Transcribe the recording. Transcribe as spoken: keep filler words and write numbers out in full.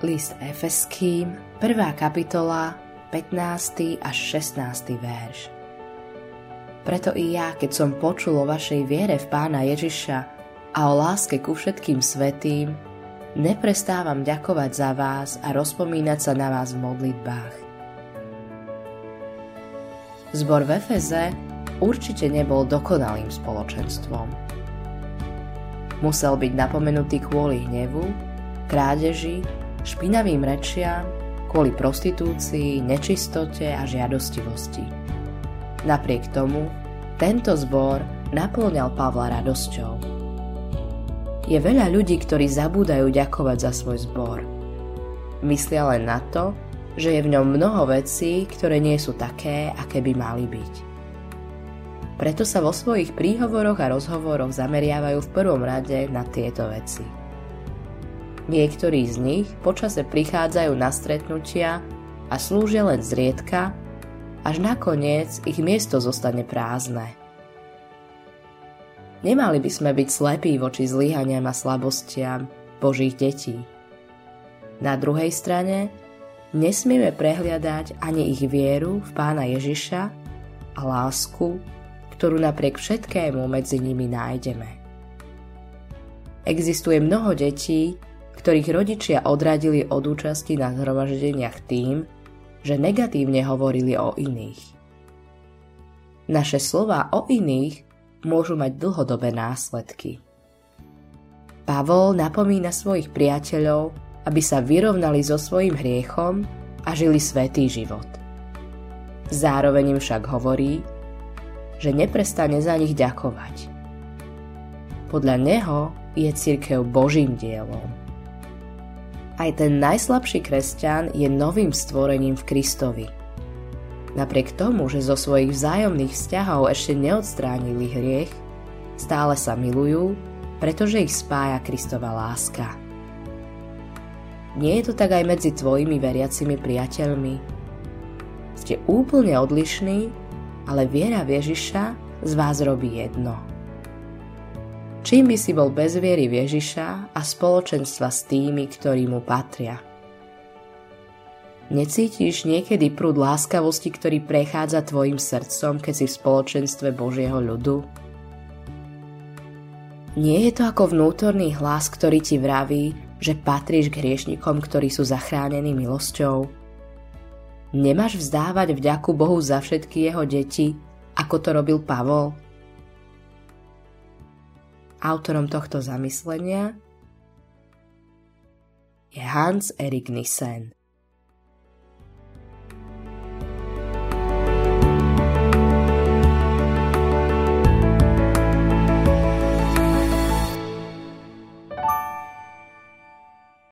List Efeským, prvá kapitola, pätnásty až šestnásty verš. Preto i ja, keď som počul o vašej viere v Pána Ježiša a o láske ku všetkým svätým, neprestávam ďakovať za vás a rozpomínať sa na vás v modlitbách. Zbor v Efeze určite nebol dokonalým spoločenstvom. Musel byť napomenutý kvôli hnevu, krádeži, špinavým rečiam, kvôli prostitúcii, nečistote a žiadostivosti. Napriek tomu, tento zbor naplňal Pavla radosťou. Je veľa ľudí, ktorí zabúdajú ďakovať za svoj zbor. Myslia len na to, že je v ňom mnoho vecí, ktoré nie sú také, aké by mali byť. Preto sa vo svojich príhovoroch a rozhovoroch zameriavajú v prvom rade na tieto veci. Niektorí z nich počase prichádzajú na stretnutia a slúžia len zriedka, až nakoniec ich miesto zostane prázdne. Nemali by sme byť slepí voči zlyhaniam a slabostiam Božích detí. Na druhej strane nesmieme prehliadať ani ich vieru v Pána Ježiša a lásku, ktorú napriek všetkému medzi nimi nájdeme. Existuje mnoho detí, ktorých rodičia odradili od účasti na zhromaždeniach tým, že negatívne hovorili o iných. Naše slová o iných môžu mať dlhodobé následky. Pavol napomína svojich priateľov, aby sa vyrovnali so svojím hriechom a žili svätý život. Zároveň im však hovorí, že neprestane za nich ďakovať. Podľa neho je cirkev Božím dielom. Aj ten najslabší kresťan je novým stvorením v Kristovi. Napriek tomu, že zo svojich vzájomných vzťahov ešte neodstránili hriech, stále sa milujú, pretože ich spája Kristova láska. Nie je to tak aj medzi tvojimi veriacimi priateľmi. Ste úplne odlišní, ale viera v Ježiša z vás robí jedno. Čím by si bol bez viery v Ježiša a spoločenstva s tými, ktorí mu patria? Necítiš niekedy prúd láskavosti, ktorý prechádza tvojim srdcom, keď si v spoločenstve Božieho ľudu? Nie je to ako vnútorný hlas, ktorý ti vraví, že patríš k hriešnikom, ktorí sú zachránení milosťou? Nemáš vzdávať vďaku Bohu za všetky jeho deti, ako to robil Pavol? Autorom tohto zamyslenia je Hans-Erik Nissen.